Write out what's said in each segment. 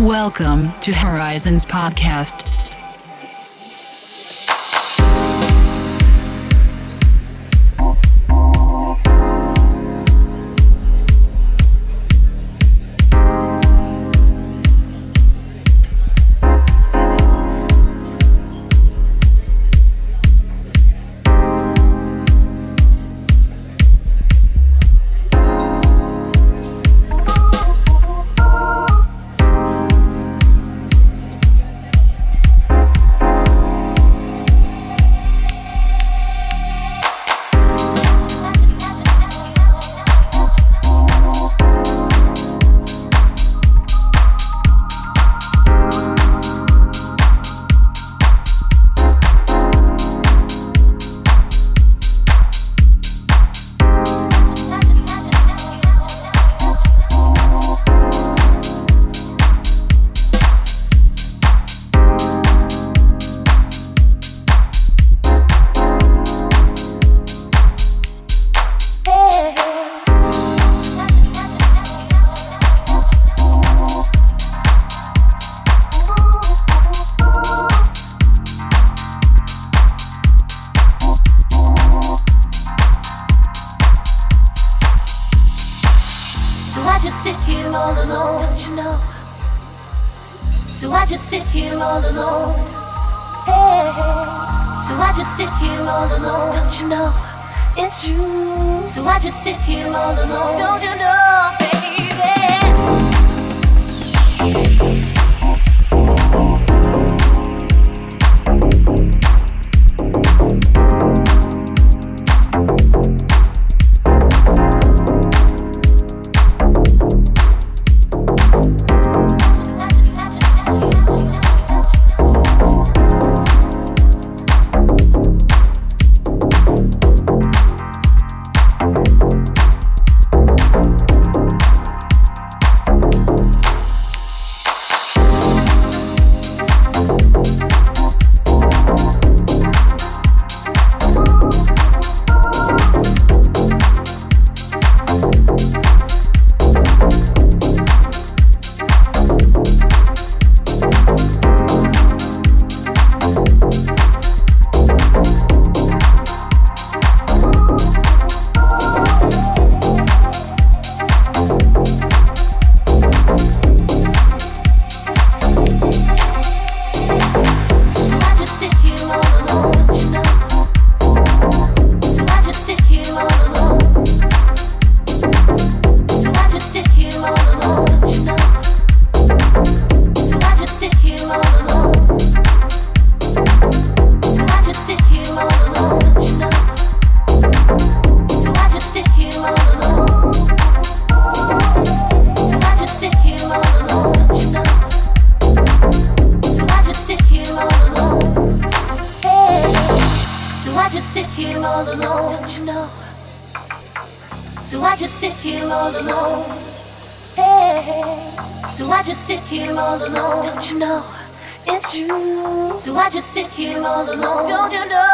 Welcome to Horizons Podcast. Don't you know?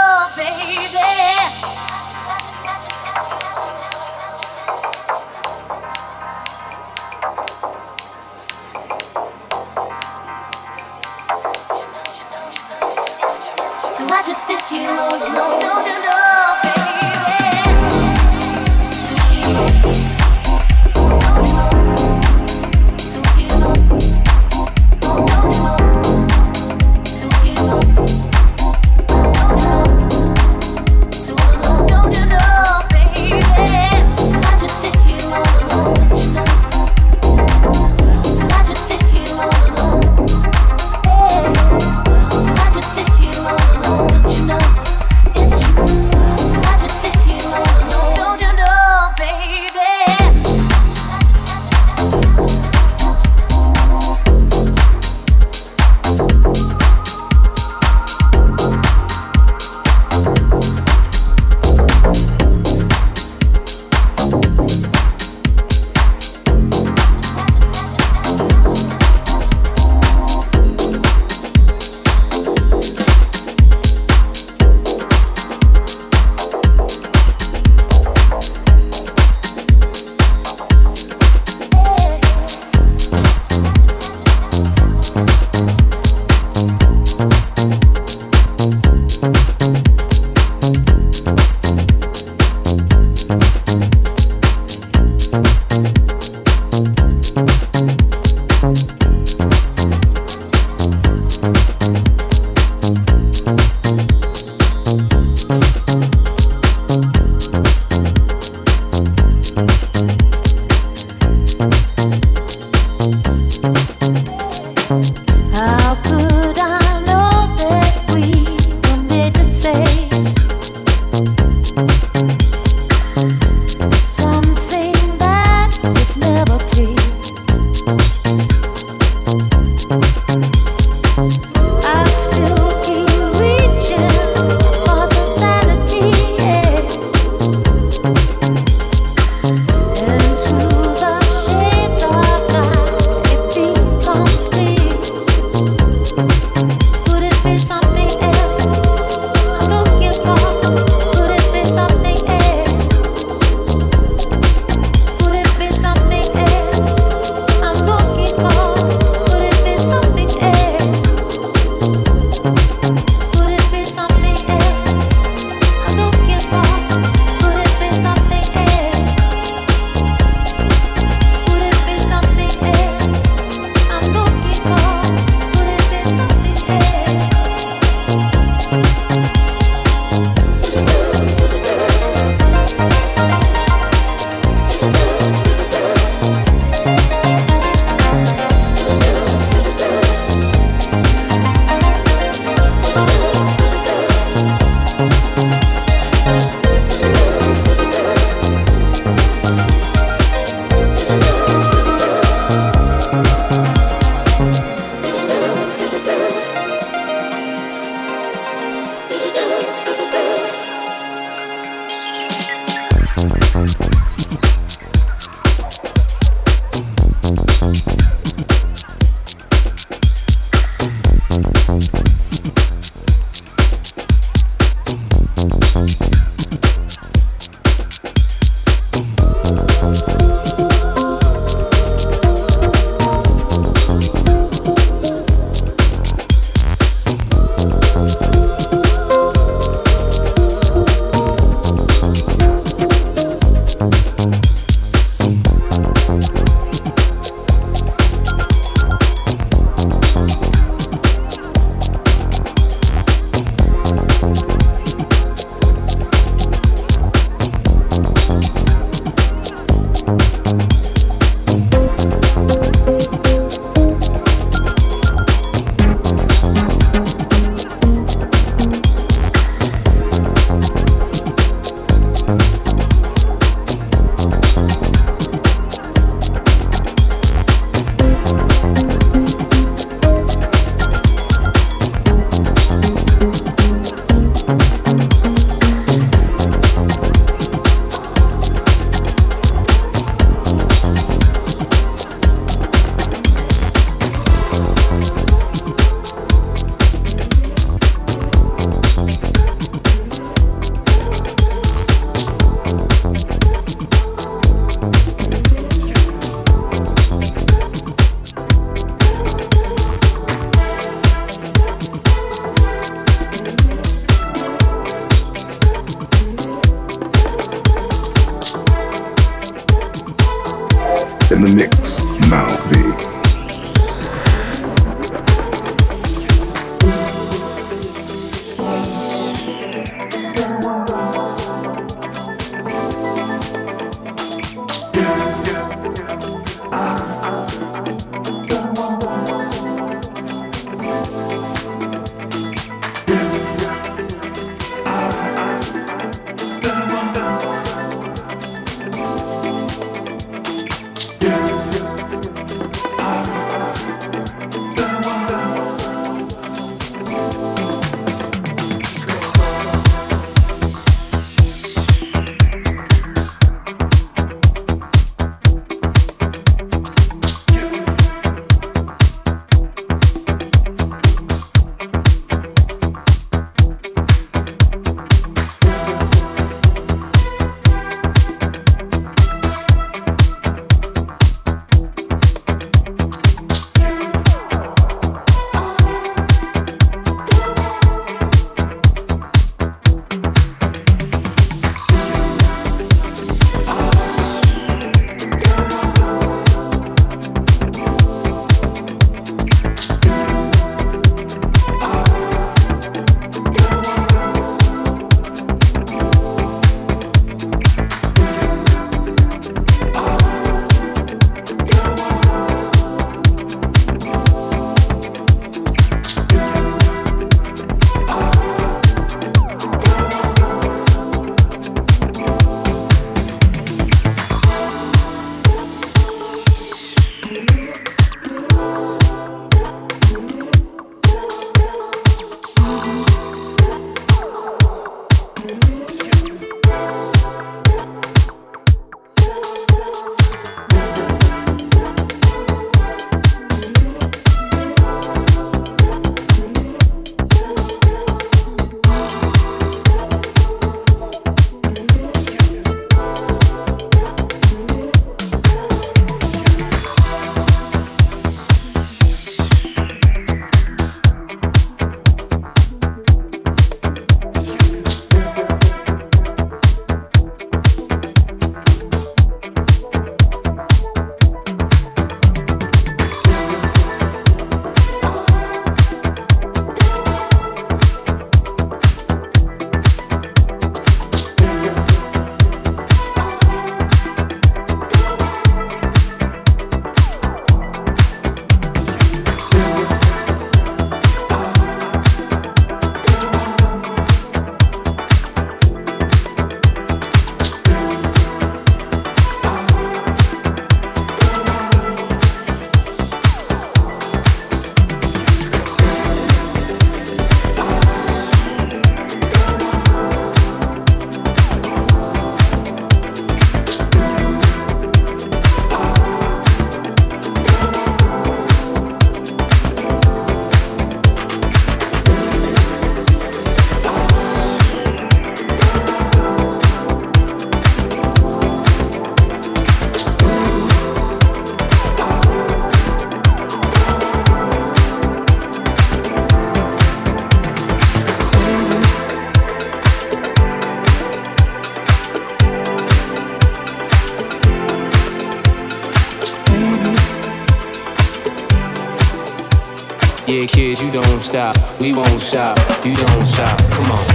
kids, you don't stop. We won't stop, you don't stop. Come on.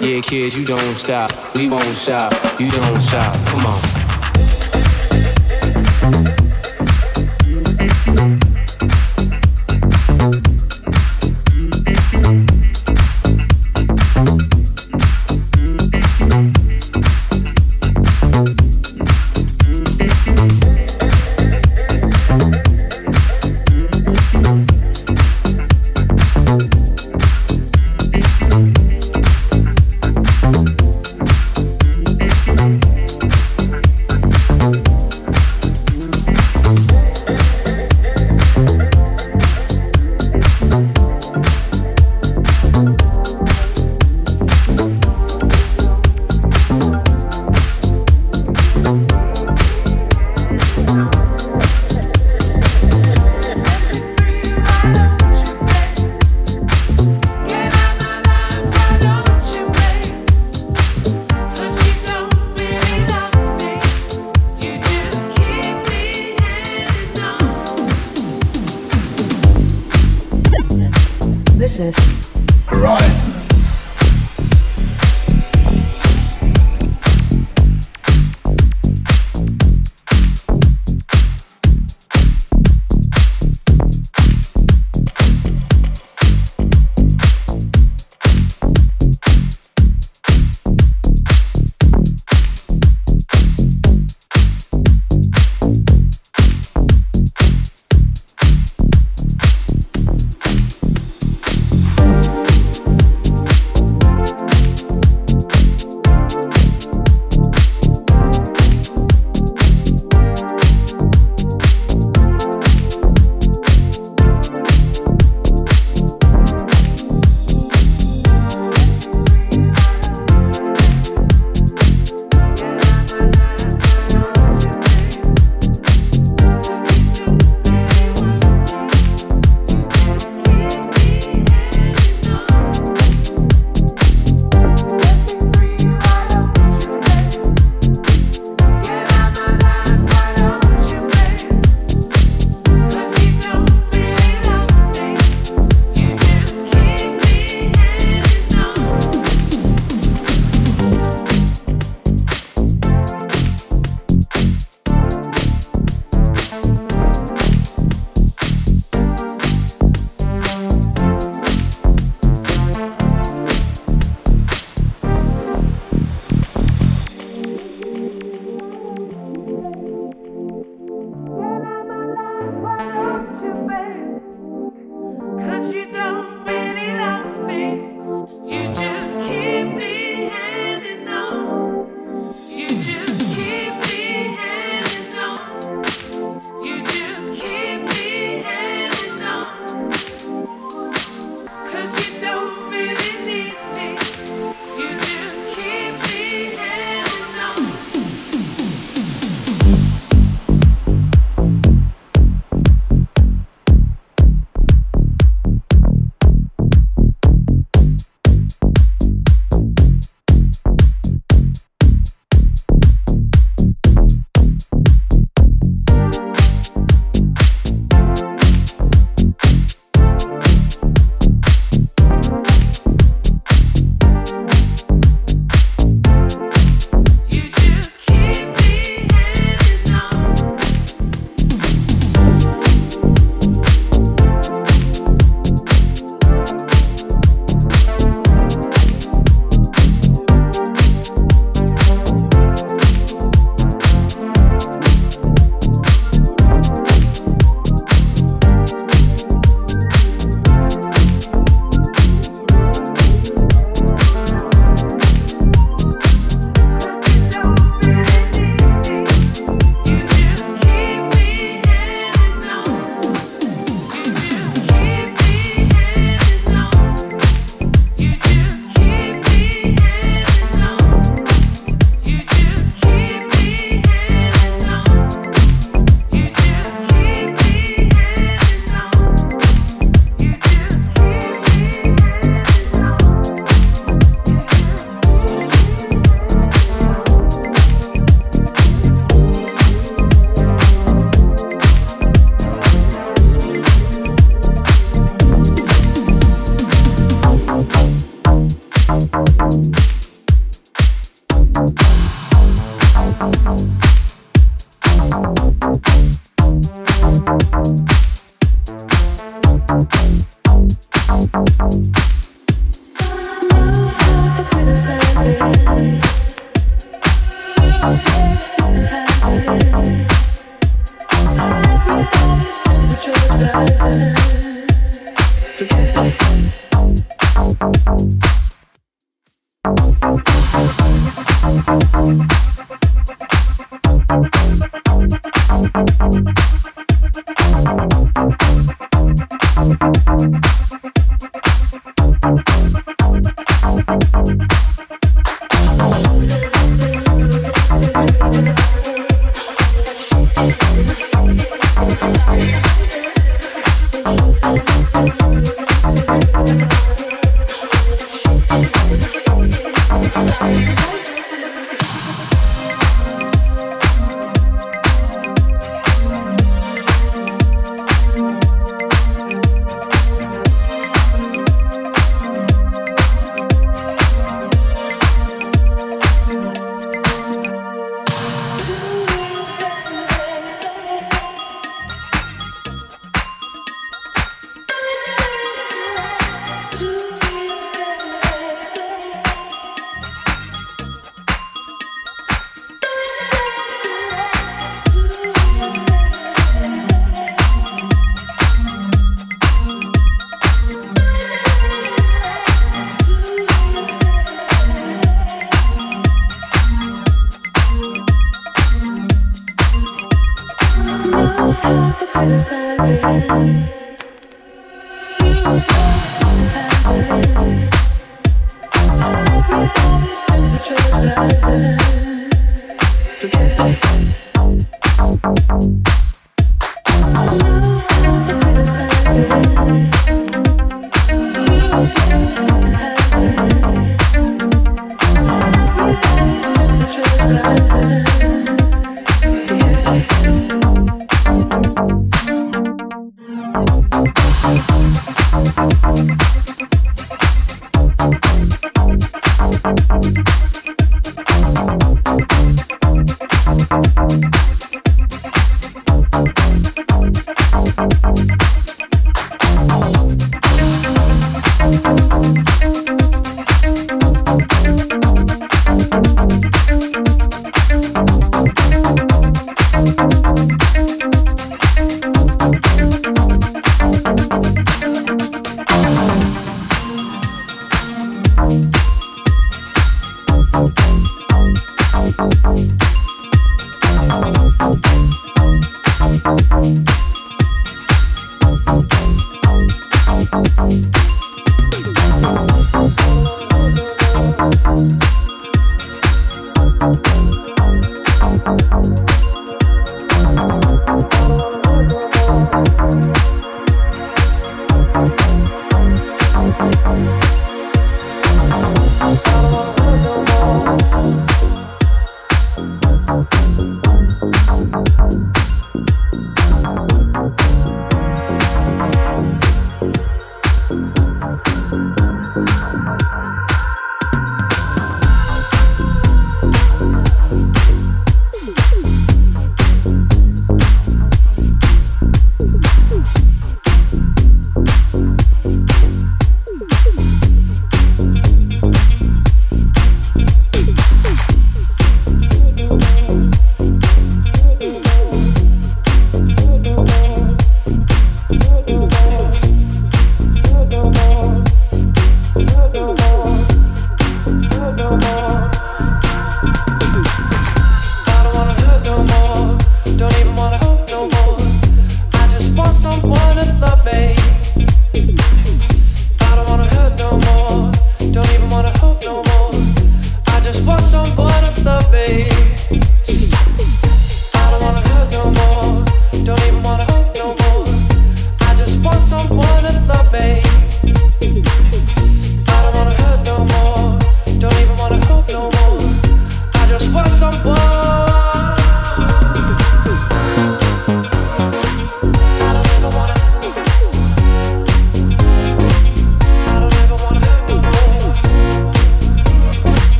Yeah, kids, you don't stop. We won't stop. You don't stop. Come on.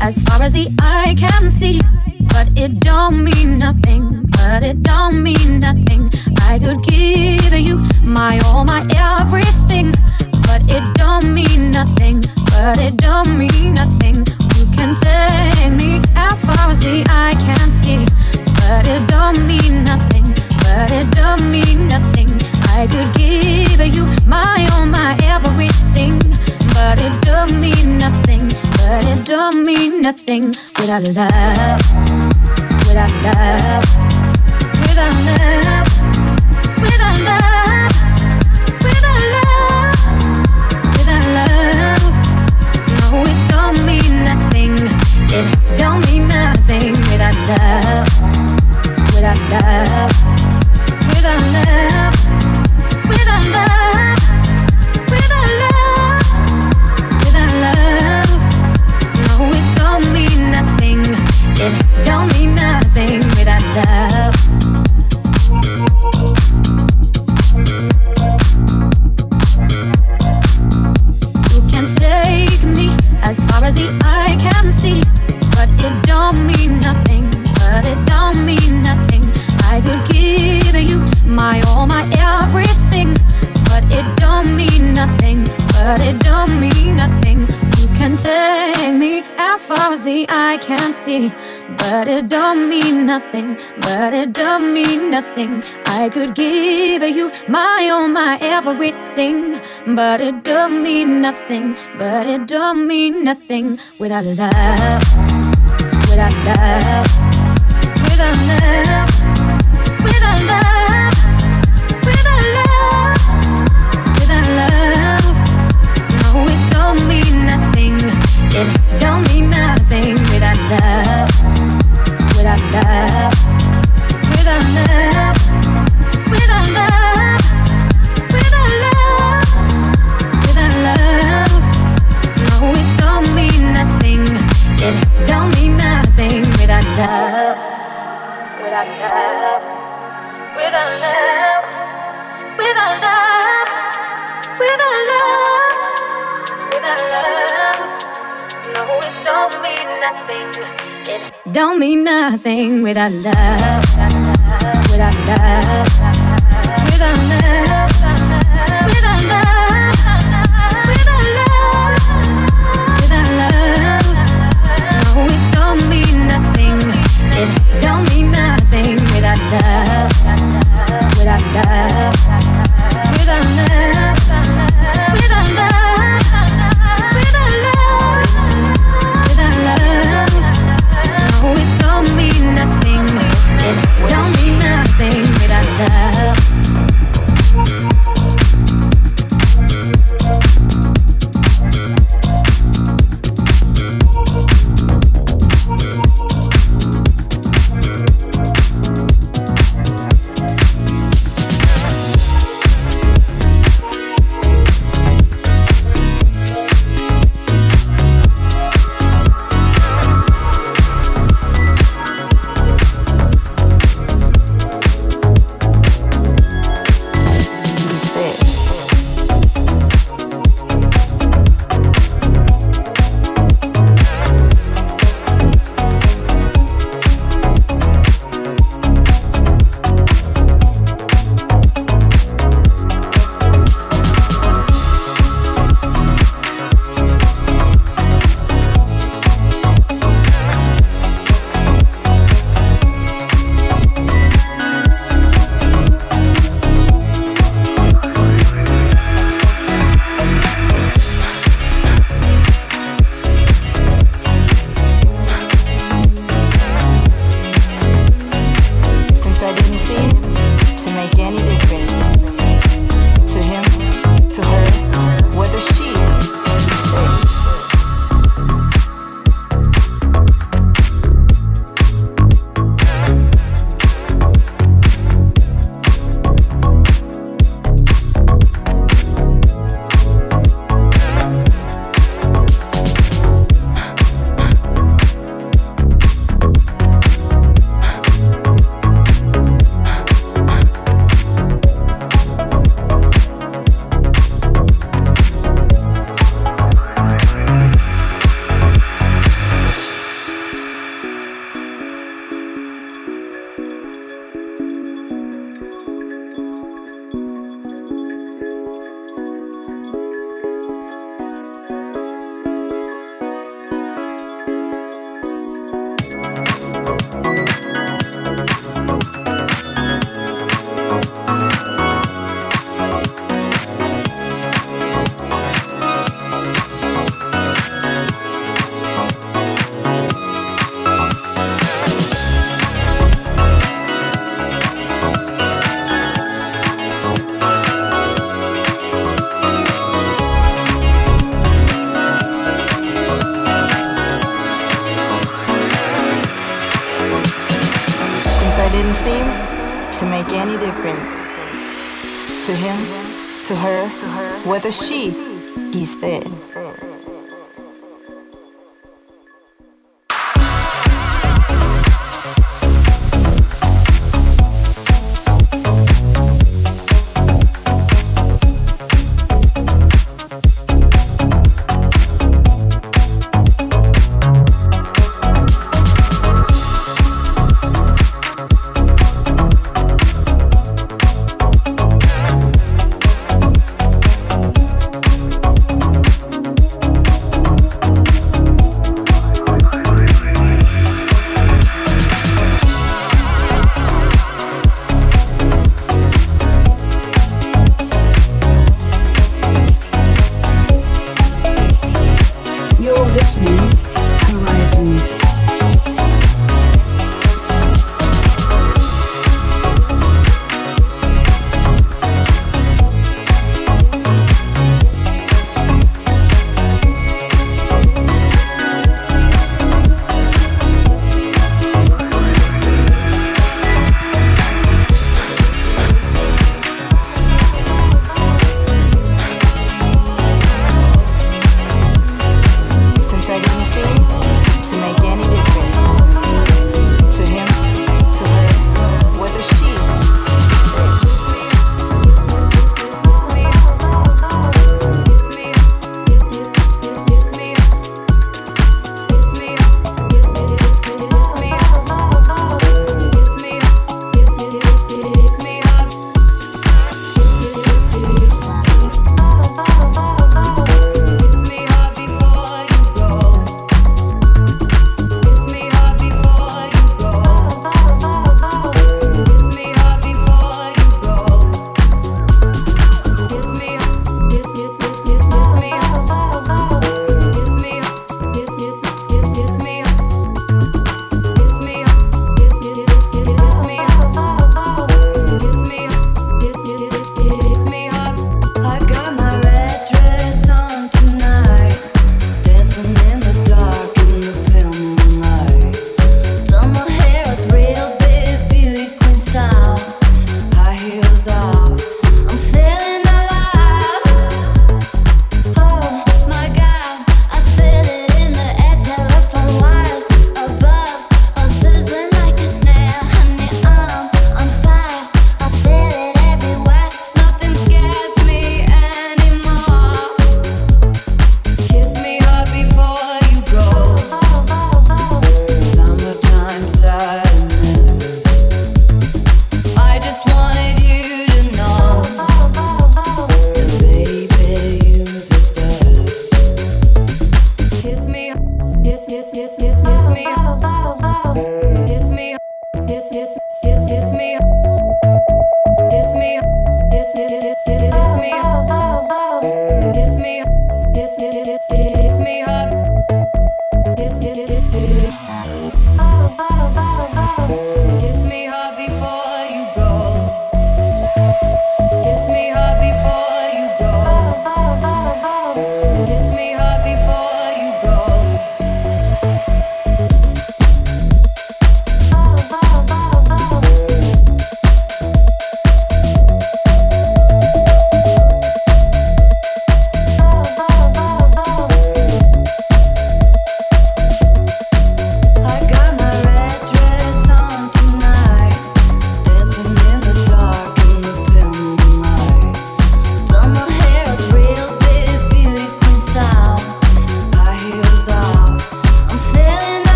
As far as the eye can see, but it don't mean don't mean nothing. I could give you my all, my everything, but it don't mean nothing. But it don't mean nothing. You can take me as far as the eye can see, but it don't mean nothing. But it don't mean nothing. I could give you my all, my everything, but it don't mean nothing. But it don't mean nothing without love. Without love. Without love. Without love. Without love. Without love. No, it don't mean nothing. It don't mean nothing without love. Without love. Without love. Without love. Without love. Without love. No, it don't mean nothing. It don't mean nothing without love. Without love. Without love, without love, without love, without love, no, it don't mean nothing. It don't mean nothing without love, without love, without love, without love, without love, without love, no, it don't mean nothing. It don't mean nothing without love. Without love, without love, without love, without love, without love, no, it don't mean nothing. It don't mean nothing without love. Whether she, he's there.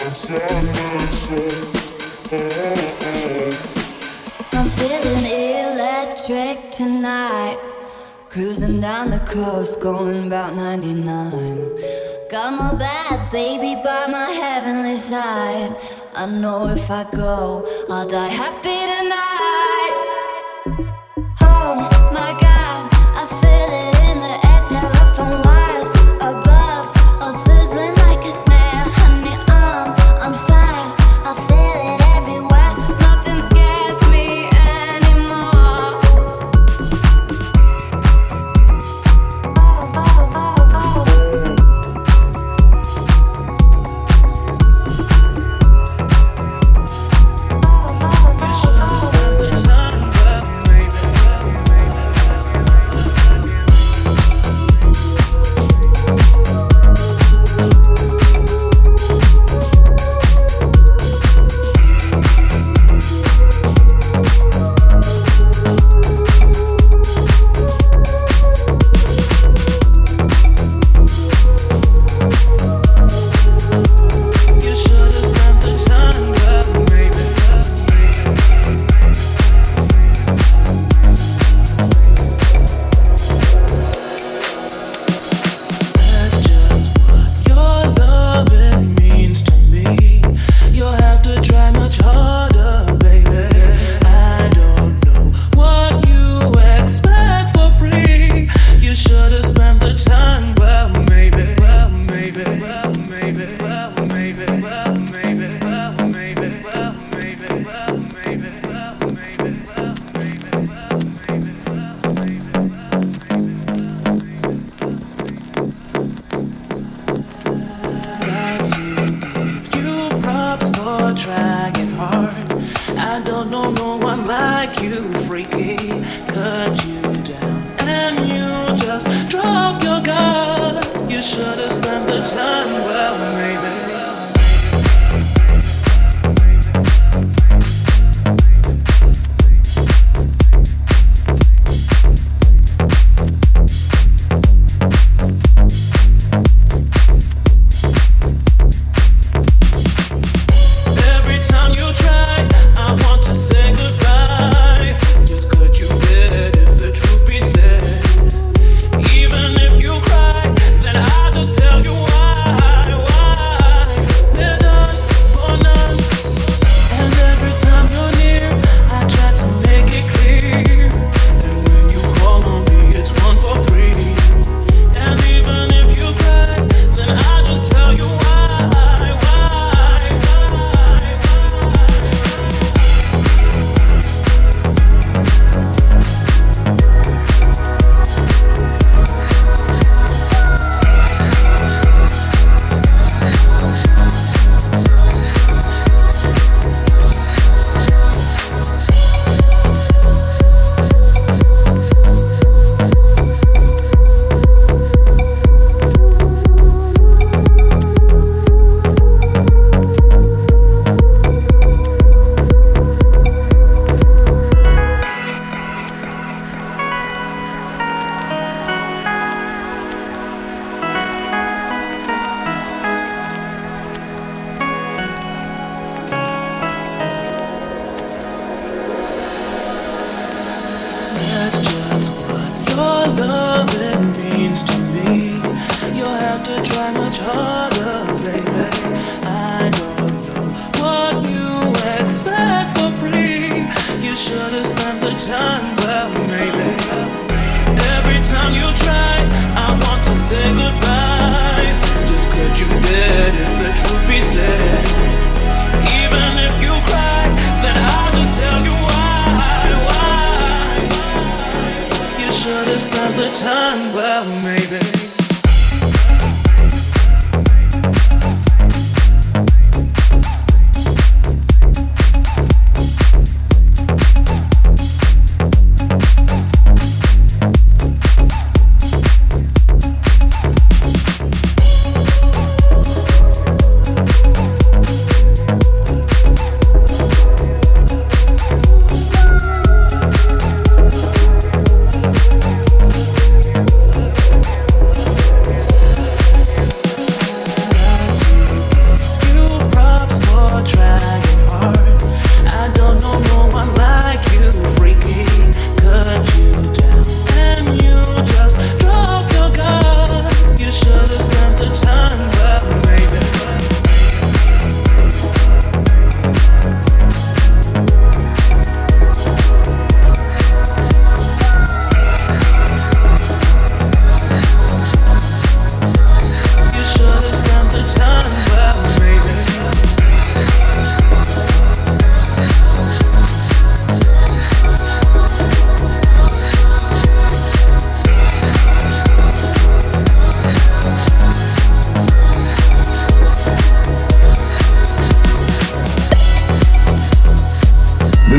I'm feeling electric tonight, cruising down the coast, going about 99. Got my bad baby by my heavenly side. I know if I go, I'll die happy tonight. Oh my God, I feel it in the air, telephone wires above, all sizzling like a snare. Honey, I'm fine, I feel it everywhere. Nothing scares me anymore. Oh, oh, oh,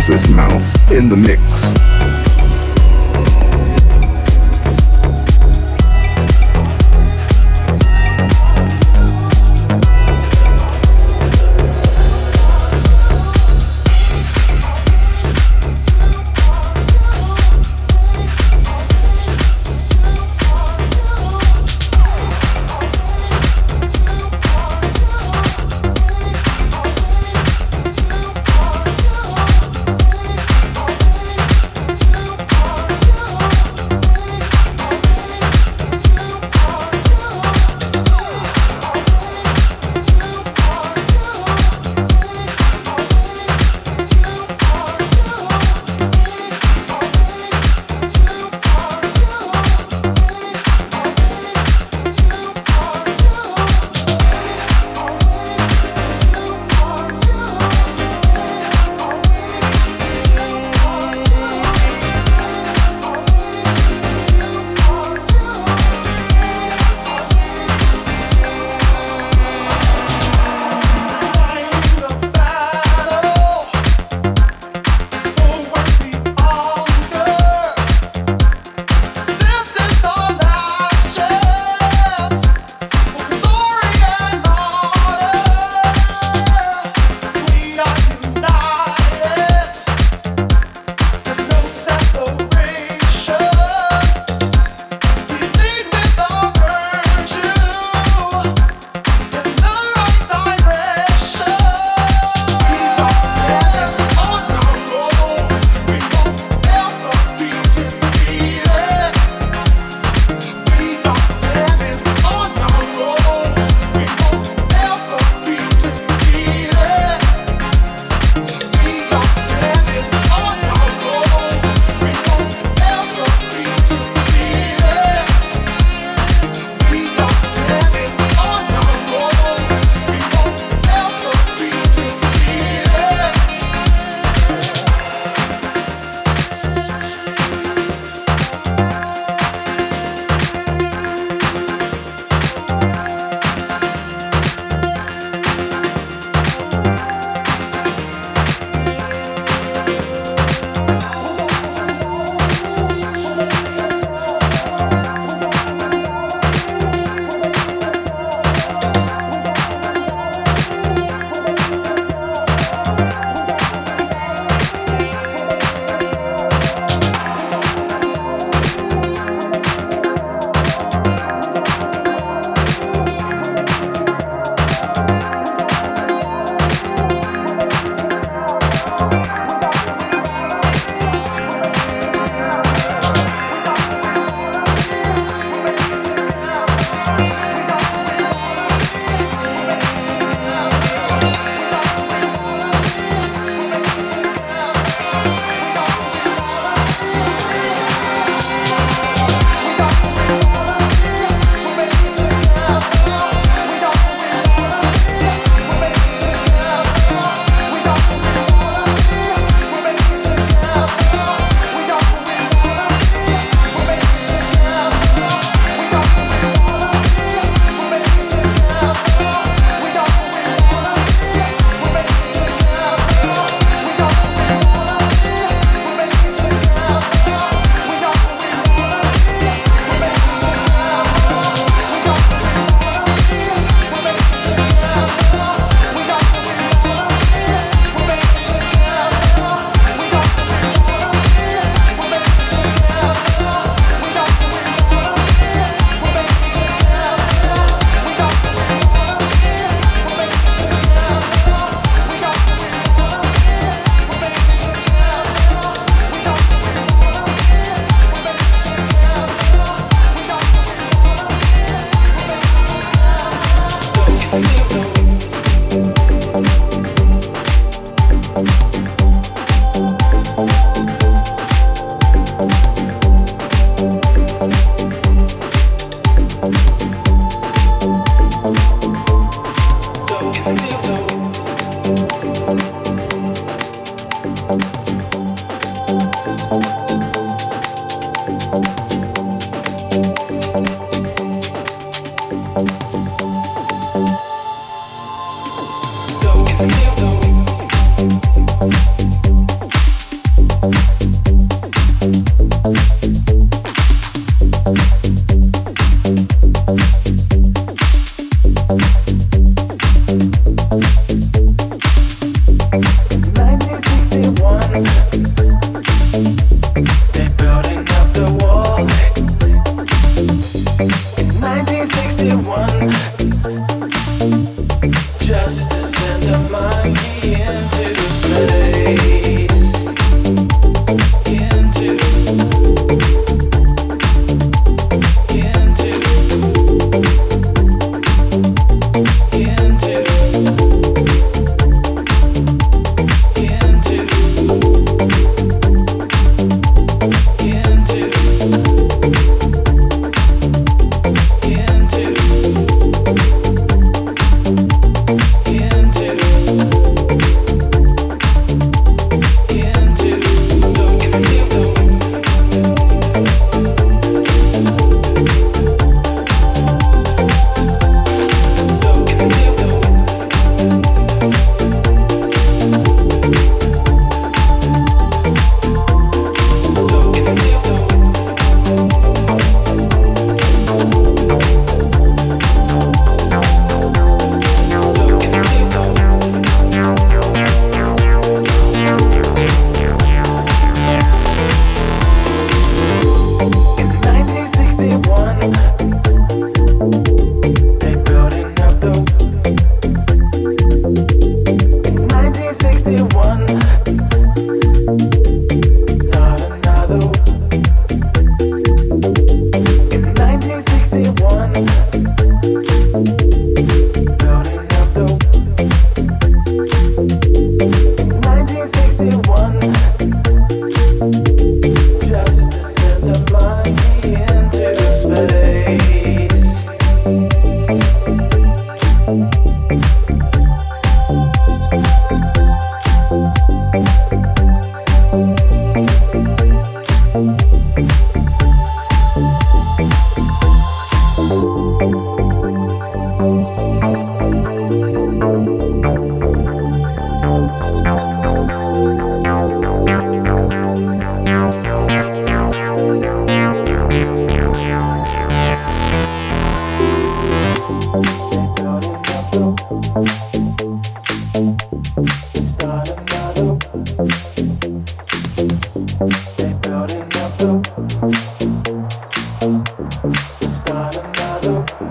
This is now in the mix.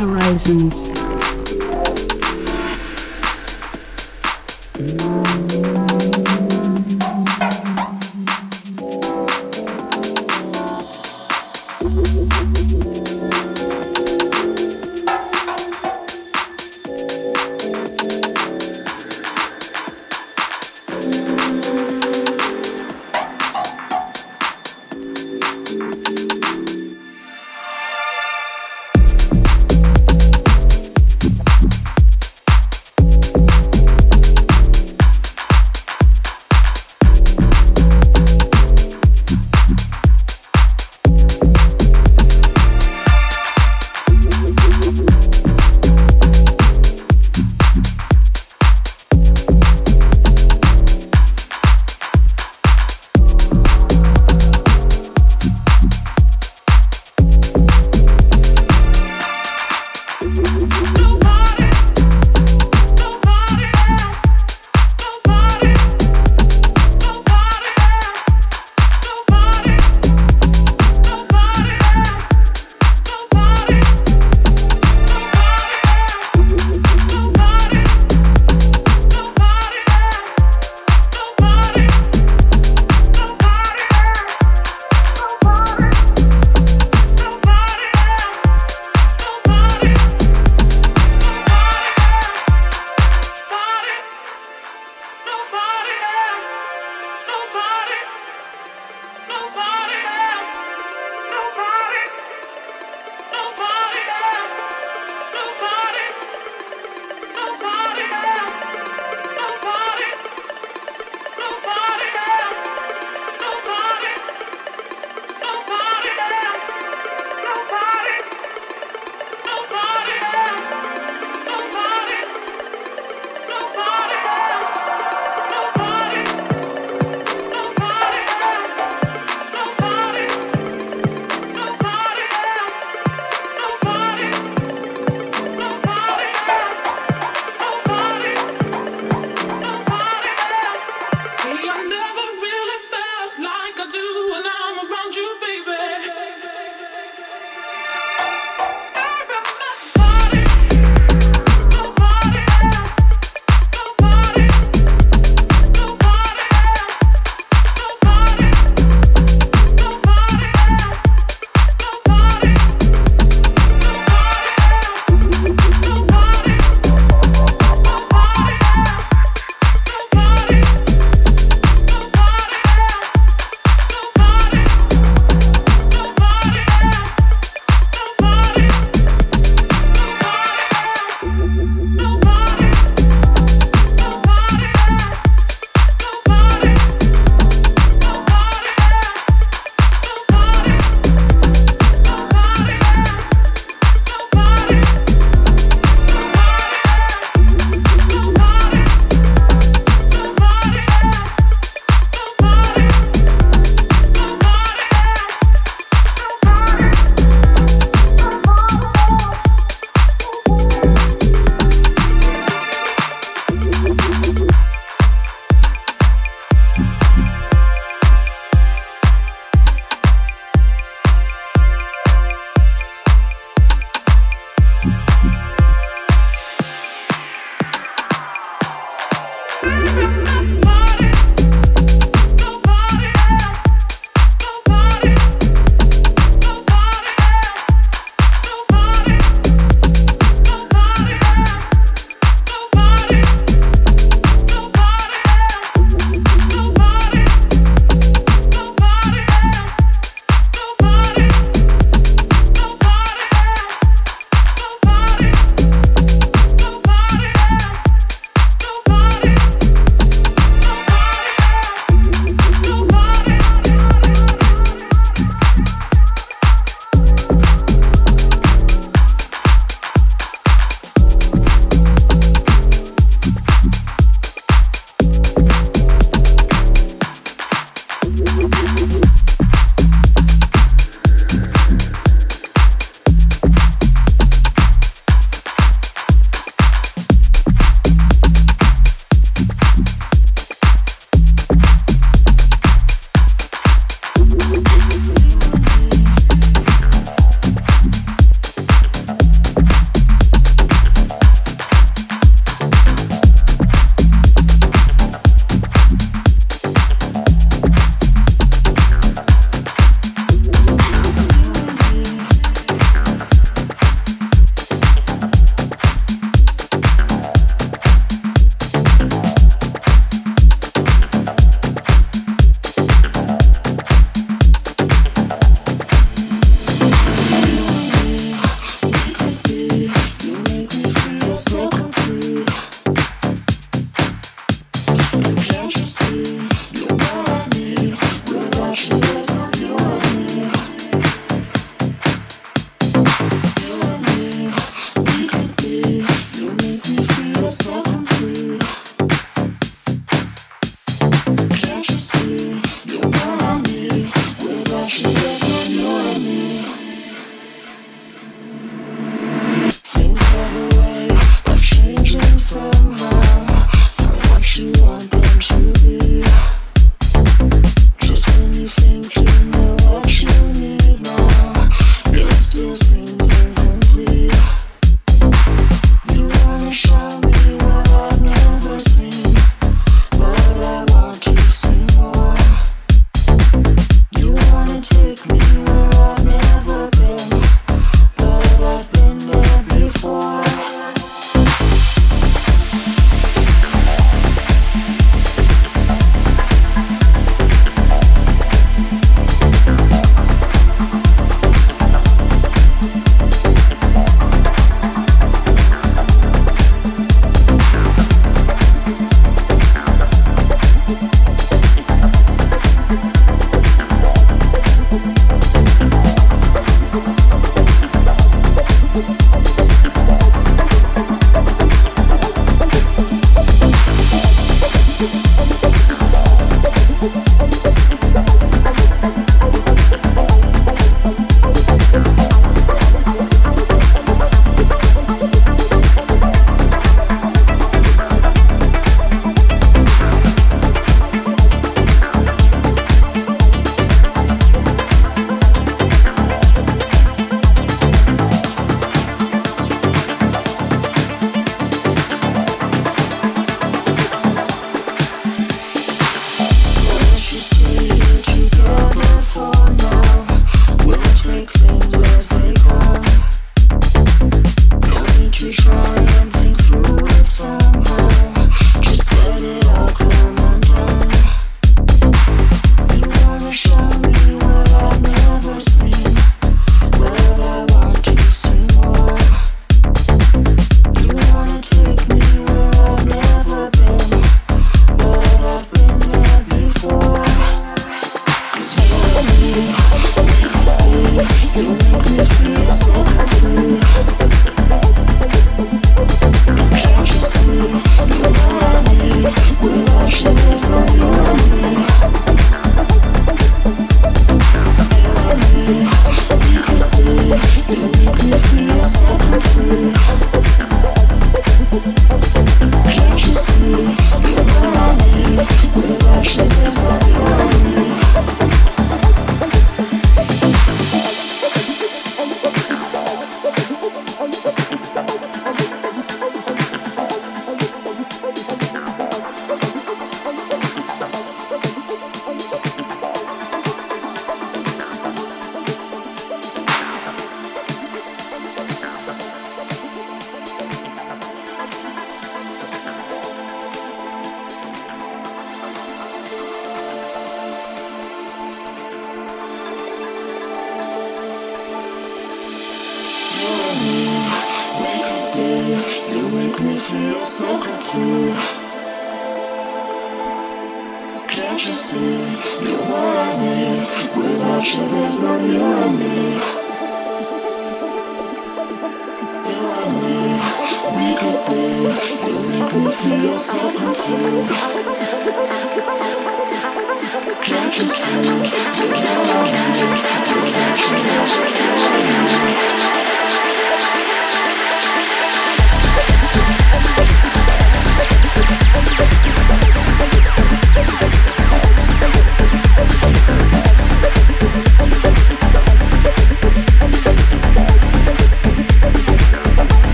horizons.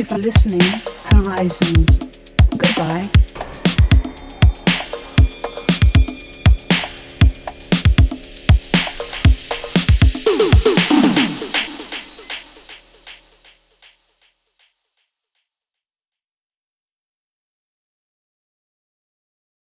you for listening, Horizons. Goodbye.